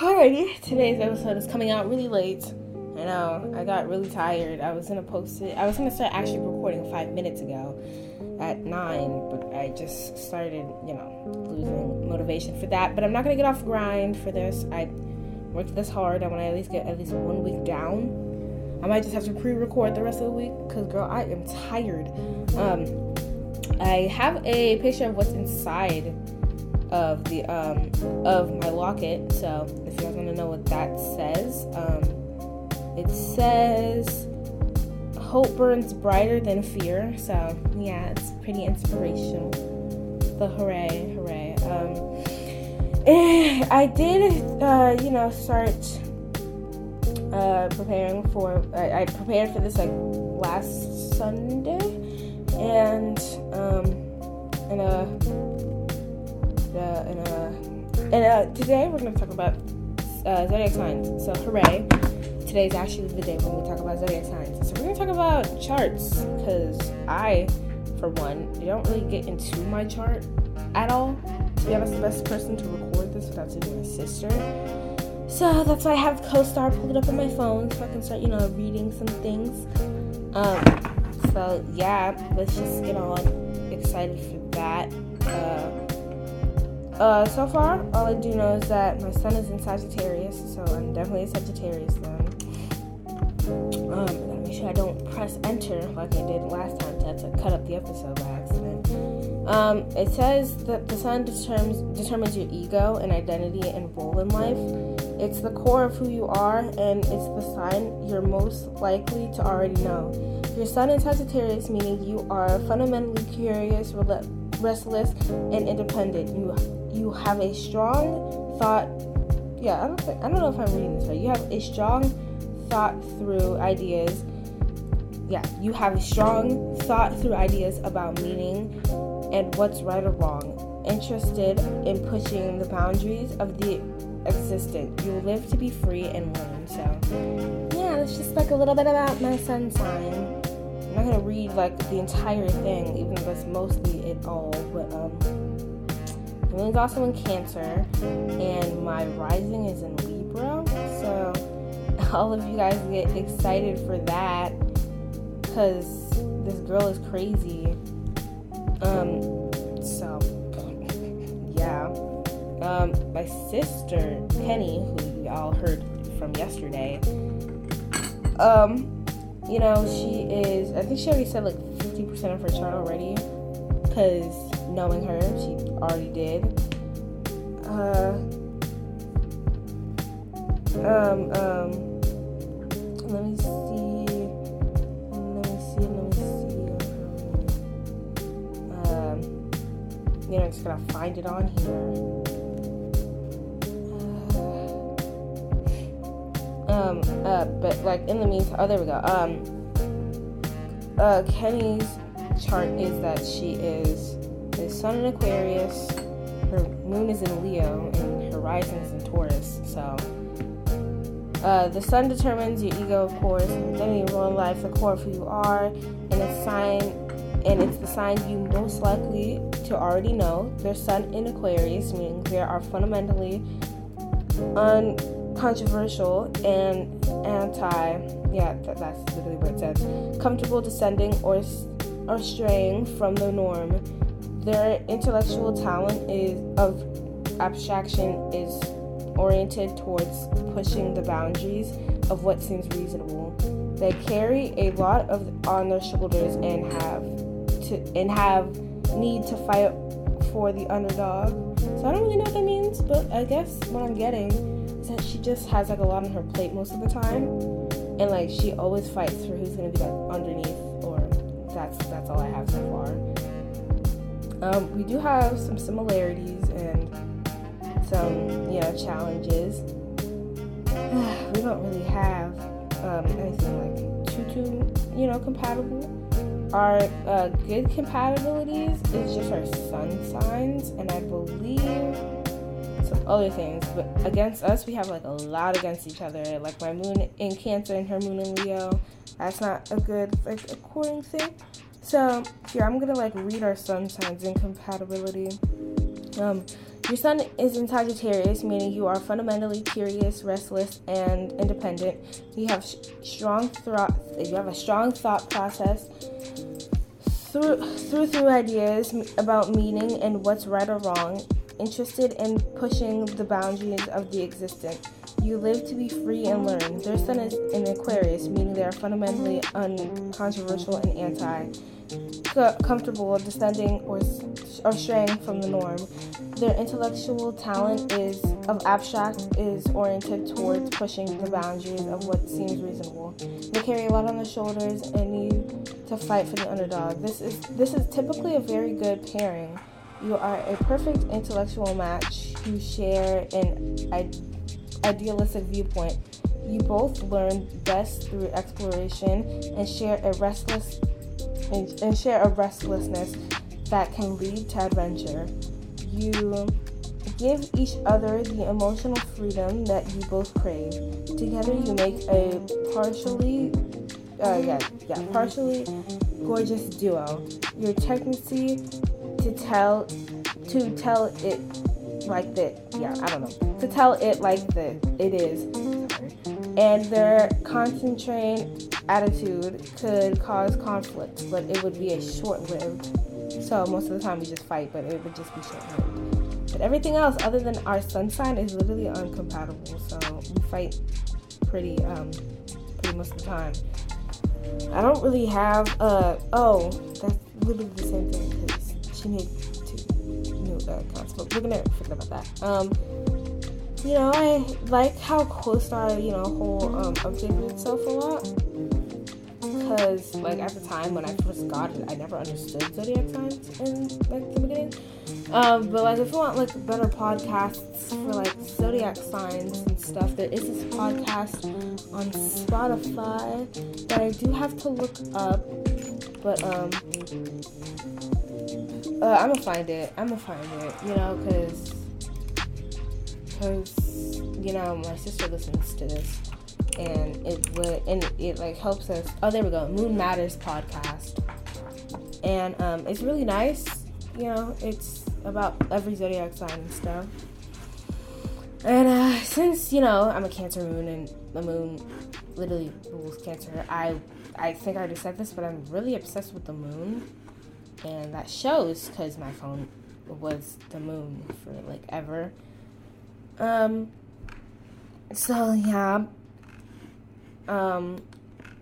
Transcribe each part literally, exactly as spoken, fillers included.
Alrighty, today's episode is coming out really late. I know, I got really tired. I was gonna post it. I was gonna start actually recording five minutes ago at nine, but I just started, you know, losing motivation for that. But I'm not gonna get off grind for this. I worked this hard. I want to at least get at least one week down. I might just have to pre-record the rest of the week because, girl, I am tired. Um, I have a picture of what's inside of the um of my locket, so if you guys want to know what that says, um it says hope burns brighter than fear. So yeah, it's pretty inspirational. The hooray hooray um and I did uh you know start uh preparing for I, I prepared for this like last Sunday, and um in a Uh, and, uh, and uh, today we're going to talk about uh, zodiac signs. So hooray! Today's actually the day when we talk about zodiac signs. So we're going to talk about charts because I, for one, don't really get into my chart at all. To be honest, the best person to record this without to be my sister. So that's why I have co-star pulled up on my phone so I can start, you know, reading some things. Um. So yeah, let's just get on. Excited for that. Uh. Uh, so far, all I do know is that my sun is in Sagittarius, so I'm definitely a Sagittarius then. Um, I gotta make sure I don't press enter like I did last time to have to cut up the episode by accident. Um, it says that the sun determines determines your ego and identity and role in life. It's the core of who you are, and it's the sign you're most likely to already know. Your sun in Sagittarius, meaning you are fundamentally curious, rel- restless, and independent. You You have a strong thought, yeah, I don't think, I don't know if I'm reading this right. You have a strong thought through ideas, yeah, you have a strong thought through ideas about meaning and what's right or wrong, interested in pushing the boundaries of the existent. You live to be free and learn, so yeah, that's just like a little bit about my sun sign. I'm not going to read like the entire thing, even though that's mostly it all, but um, the moon's also in Cancer, and my rising is in Libra, so all of you guys get excited for that, because this girl is crazy, um, so, yeah, um, my sister, Penny, who y'all heard from yesterday, um, you know, she is, I think she already said like fifty percent of her chart already, because knowing her, she already did. Uh, um, um, let me see, let me see, let me see, um, you know, I'm just gonna find it on here, uh, um, uh, but, like, in the meantime, oh, there we go, um, uh, Kenny's chart is that she is the sun in Aquarius, her moon is in Leo, and her rising is in Taurus. So, uh, the sun determines your ego, of course, and then your own life, the core of who you are, and it's sign, and it's the sign you most likely to already know. Their sun in Aquarius, meaning they are fundamentally uncontroversial and anti. Yeah, that, that's literally what it says. Comfortable descending or or straying from the norm. Their intellectual talent is of abstraction is oriented towards pushing the boundaries of what seems reasonable. They carry a lot of on their shoulders and have to and have need to fight for the underdog. So I don't really know what that means, but I guess what I'm getting is that she just has like a lot on her plate most of the time, and like she always fights for who's gonna be like underneath. Or that's that's all I have so far. Um, we do have some similarities and some, you know, challenges. We don't really have um, anything like too, too, you know, compatible. Our uh, good compatibilities is just our sun signs, and I believe some other things. But against us, we have like a lot against each other. Like my moon in Cancer and her moon in Leo. That's not a good like according thing. So, here, I'm going to, like, read our sun signs and compatibility. Um, Your sun is in Sagittarius, meaning you are fundamentally curious, restless, and independent. You have sh- strong thought. You have a strong thought process through through through ideas about meaning and what's right or wrong. Interested in pushing the boundaries of the existent. You live to be free and learn. Their sun is in Aquarius, meaning they are fundamentally uncontroversial and anti-comfortable, descending or or straying from the norm. Their intellectual talent is of abstract is oriented towards pushing the boundaries of what seems reasonable. They carry a lot on their shoulders and need to fight for the underdog. This is this is typically a very good pairing. You are a perfect intellectual match. You share an I- idealistic viewpoint. You both learn best through exploration and share a restless and, and share a restlessness that can lead to adventure. You give each other the emotional freedom that you both crave. Together, you make a partially, uh, yeah, yeah, partially gorgeous duo. Your tendency to tell, to tell it like that, yeah, I don't know, to tell it like that it is, and their concentrated attitude could cause conflicts, but it would be a short-lived. So most of the time we just fight, but it would just be short-lived. But everything else other than our sun sign is literally incompatible. So we fight pretty, um, pretty most of the time. I don't really have uh oh, that's literally the same thing. She needs to new uh, accounts, but we're gonna forget about that. Um, you know, I like how co-star, you know, whole um, updated itself a lot, because like at the time when I first got it, I never understood zodiac signs in like the beginning. Um, but like if you want like better podcasts for like zodiac signs and stuff, there is this podcast on Spotify that I do have to look up, but um. Uh, I'm gonna find it. I'm gonna find it, you know, cause, cause, you know, my sister listens to this, and it would, and it like helps us. Oh, there we go. Moon Matters podcast, and um, it's really nice. You know, it's about every zodiac sign and stuff. And uh, since you know I'm a Cancer moon, and the moon literally rules Cancer, I, I think I already said this, but I'm really obsessed with the moon. And that shows because my phone was the moon for like ever. Um, so yeah. Um,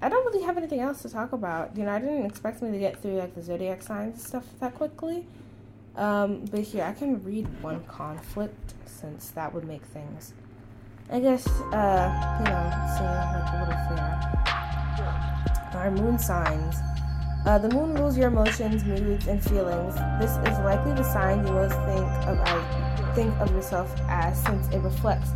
I don't really have anything else to talk about. You know, I didn't expect me to get through like the zodiac signs and stuff that quickly. Um, but here I can read one conflict since that would make things, I guess, uh, you know, seem like a little fair. Our moon signs. Uh, the moon rules your emotions, moods, and feelings. This is likely the sign you most think of as, think of yourself as, since it reflects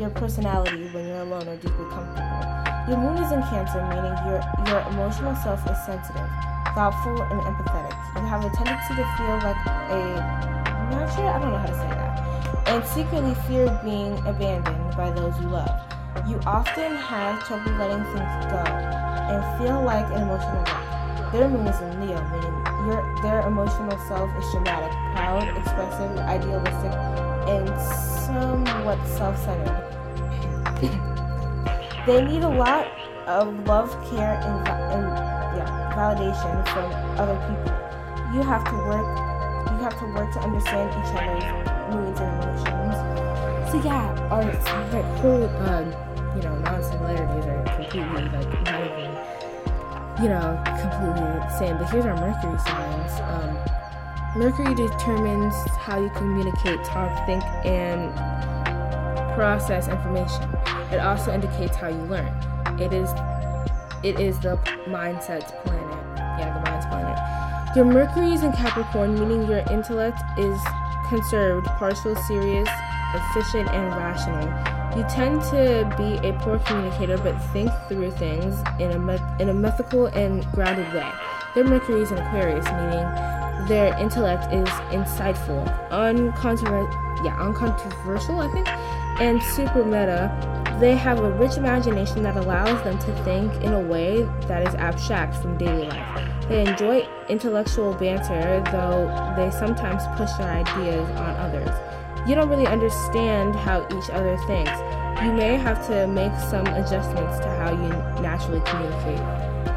your personality when you're alone or deeply comfortable. Your moon is in Cancer, meaning your your emotional self is sensitive, thoughtful, and empathetic. You have a tendency to feel like a I'm not sure I don't know how to say that, and secretly fear being abandoned by those you love. You often have trouble letting things go and feel like an emotional wreck. Their moon is in Leo, meaning your, their emotional self is dramatic, proud, expressive, idealistic, and somewhat self-centered. They need a lot of love, care, and, and yeah, validation from other people. You have to work. You have to work to understand each other's moods and emotions. So yeah, our whole um, you know, non-similarities are completely like not even. You know, completely the same. But here's our Mercury signs. Um, Mercury determines how you communicate, talk, think, and process information. It also indicates how you learn. It is, it is the mindset's planet. Yeah, the mind's planet. Your Mercury is in Capricorn, meaning your intellect is conserved, partial, serious, efficient, and rational. You tend to be a poor communicator, but think through things in a met- in a methodical and grounded way. Their Mercury is in Aquarius, meaning their intellect is insightful, uncontroversial, yeah, uncontroversial, I think, and super meta. They have a rich imagination that allows them to think in a way that is abstract from daily life. They enjoy intellectual banter, though they sometimes push their ideas on others. you don't really understand how each other thinks. You may have to make some adjustments to how you naturally communicate.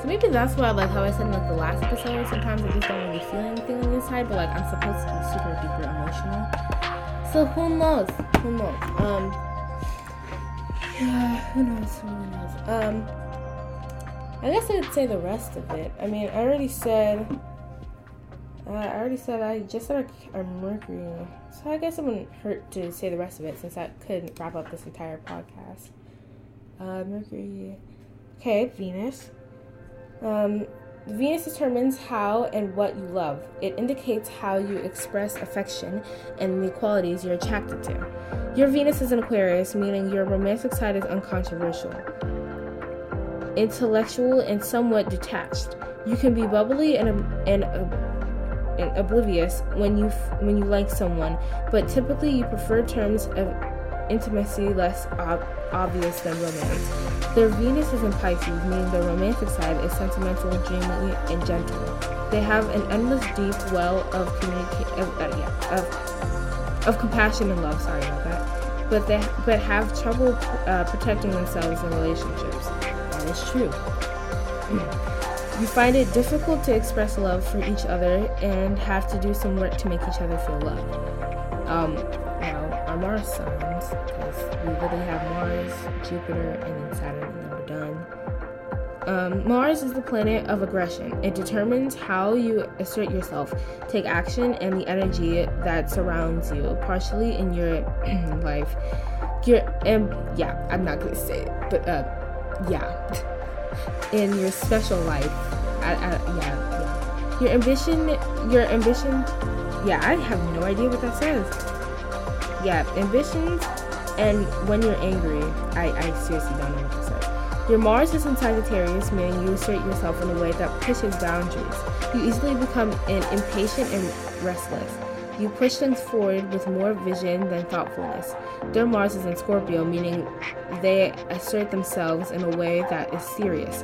So maybe that's why, like how I said in like the last episode, sometimes I just don't really feel anything on the inside, but like I'm supposed to be super duper emotional. So who knows? Who knows? Um, yeah, who knows? Who knows? Um, I guess I'd say the rest of it. I mean, I already said. Uh, I already said I just said our Mercury, so I guess it wouldn't hurt to say the rest of it since I could wrap up this entire podcast. Uh, Mercury, okay, Venus. Um, Venus determines how and what you love. It indicates how you express affection and the qualities you're attracted to. Your Venus is an Aquarius, meaning your romantic side is uncontroversial, intellectual, and somewhat detached. You can be bubbly and and. and and oblivious when you f- when you like someone, but typically you prefer terms of intimacy less ob- obvious than romance. Their Venus is in Pisces, meaning their romantic side is sentimental, dreamy, and gentle. They have an endless deep well of communica- of, uh, yeah, of of compassion and love. Sorry about that, but they but have trouble uh, protecting themselves in relationships. That is true. You find it difficult to express love for each other and have to do some work to make each other feel loved. Um, now, our Mars signs, because we literally have Mars, Jupiter, and then Saturn, and then we're done. Um, Mars is the planet of aggression. It determines how you assert yourself, take action, and the energy that surrounds you, partially in your life. Your, and yeah, I'm not going to say it, but uh, yeah. In your special life, I, I, yeah, yeah, your ambition, your ambition, yeah, I have no idea what that says. Yeah, ambitions, and when you're angry, I, I seriously don't know what that says. Your Mars is in Sagittarius, meaning you assert yourself in a way that pushes boundaries. You easily become an impatient and restless. You push things forward with more vision than thoughtfulness. Their Mars is in Scorpio, meaning they assert themselves in a way that is serious.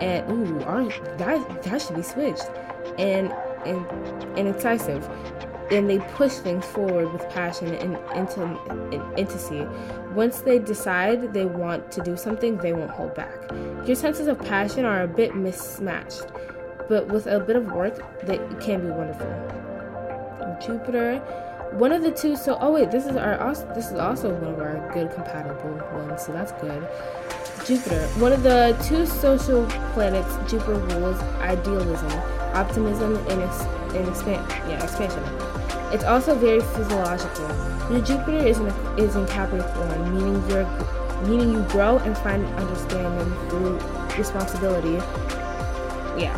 And, ooh, our, that, that should be switched. And, and, and incisive. And they push things forward with passion and intimacy. Once they decide they want to do something, they won't hold back. Your senses of passion are a bit mismatched, but with a bit of work, they can be wonderful. Jupiter, one of the two. So, oh wait, this is our also, this is also one of our good compatible ones. So that's good. Jupiter, one of the two social planets. Jupiter rules idealism, optimism, and, ex, and expand, yeah, expansion. It's also very physiological. Your Jupiter is in is in Capricorn, meaning your meaning you grow and find understanding through responsibility. Yeah,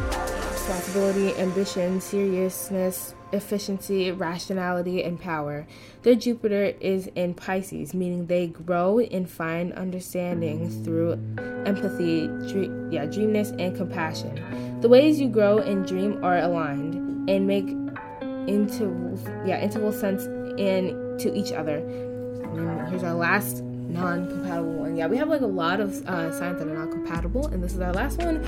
responsibility, ambition, seriousness, efficiency, rationality, and power. Their Jupiter is in Pisces, meaning they grow and find understanding through empathy, dream, yeah, dreamness, and compassion. The ways you grow and dream are aligned and make interval, yeah, interval sense in to each other. And here's our last non-compatible one. Yeah, we have like a lot of uh, signs that are not compatible, and this is our last one.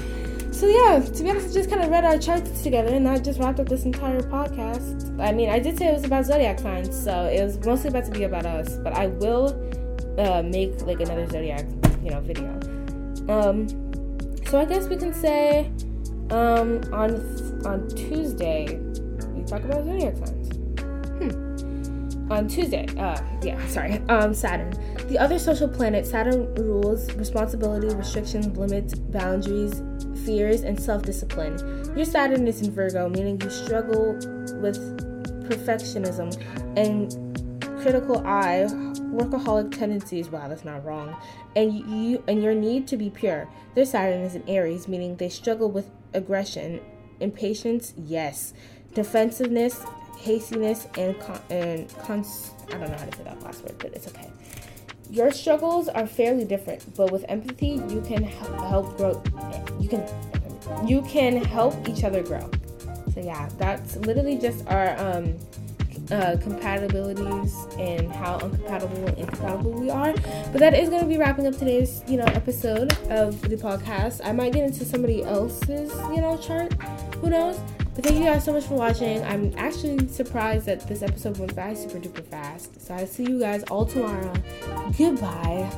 So yeah, to be honest, I just kind of read our charts together, and I just wrapped up this entire podcast. I mean, I did say it was about zodiac signs, so it was mostly about to be about us. But I will uh, make like another zodiac, you know, video. Um, so I guess we can say um, on on Tuesday we talk about zodiac signs. Hmm. On Tuesday, uh, yeah, sorry, um, Saturn. The other social planet, Saturn rules responsibility, restrictions, limits, boundaries, fears, and self-discipline. Your Saturn is in Virgo, meaning you struggle with perfectionism and critical eye, workaholic tendencies. Wow, that's not wrong. And you and your need to be pure. Their Saturn is in Aries, meaning they struggle with aggression, impatience, yes, defensiveness, hastiness, and con- and cons- I don't know how to say that last word, but it's okay. Your struggles are fairly different, but with empathy, you can help grow. You can, you can help each other grow. So yeah, that's literally just our um, uh, compatibilities and how incompatible and compatible we are. But that is going to be wrapping up today's, you know, episode of the podcast. I might get into somebody else's, you know, chart. Who knows? But thank you guys so much for watching. I'm actually surprised that this episode went by super duper fast. So I see you guys all tomorrow. Goodbye.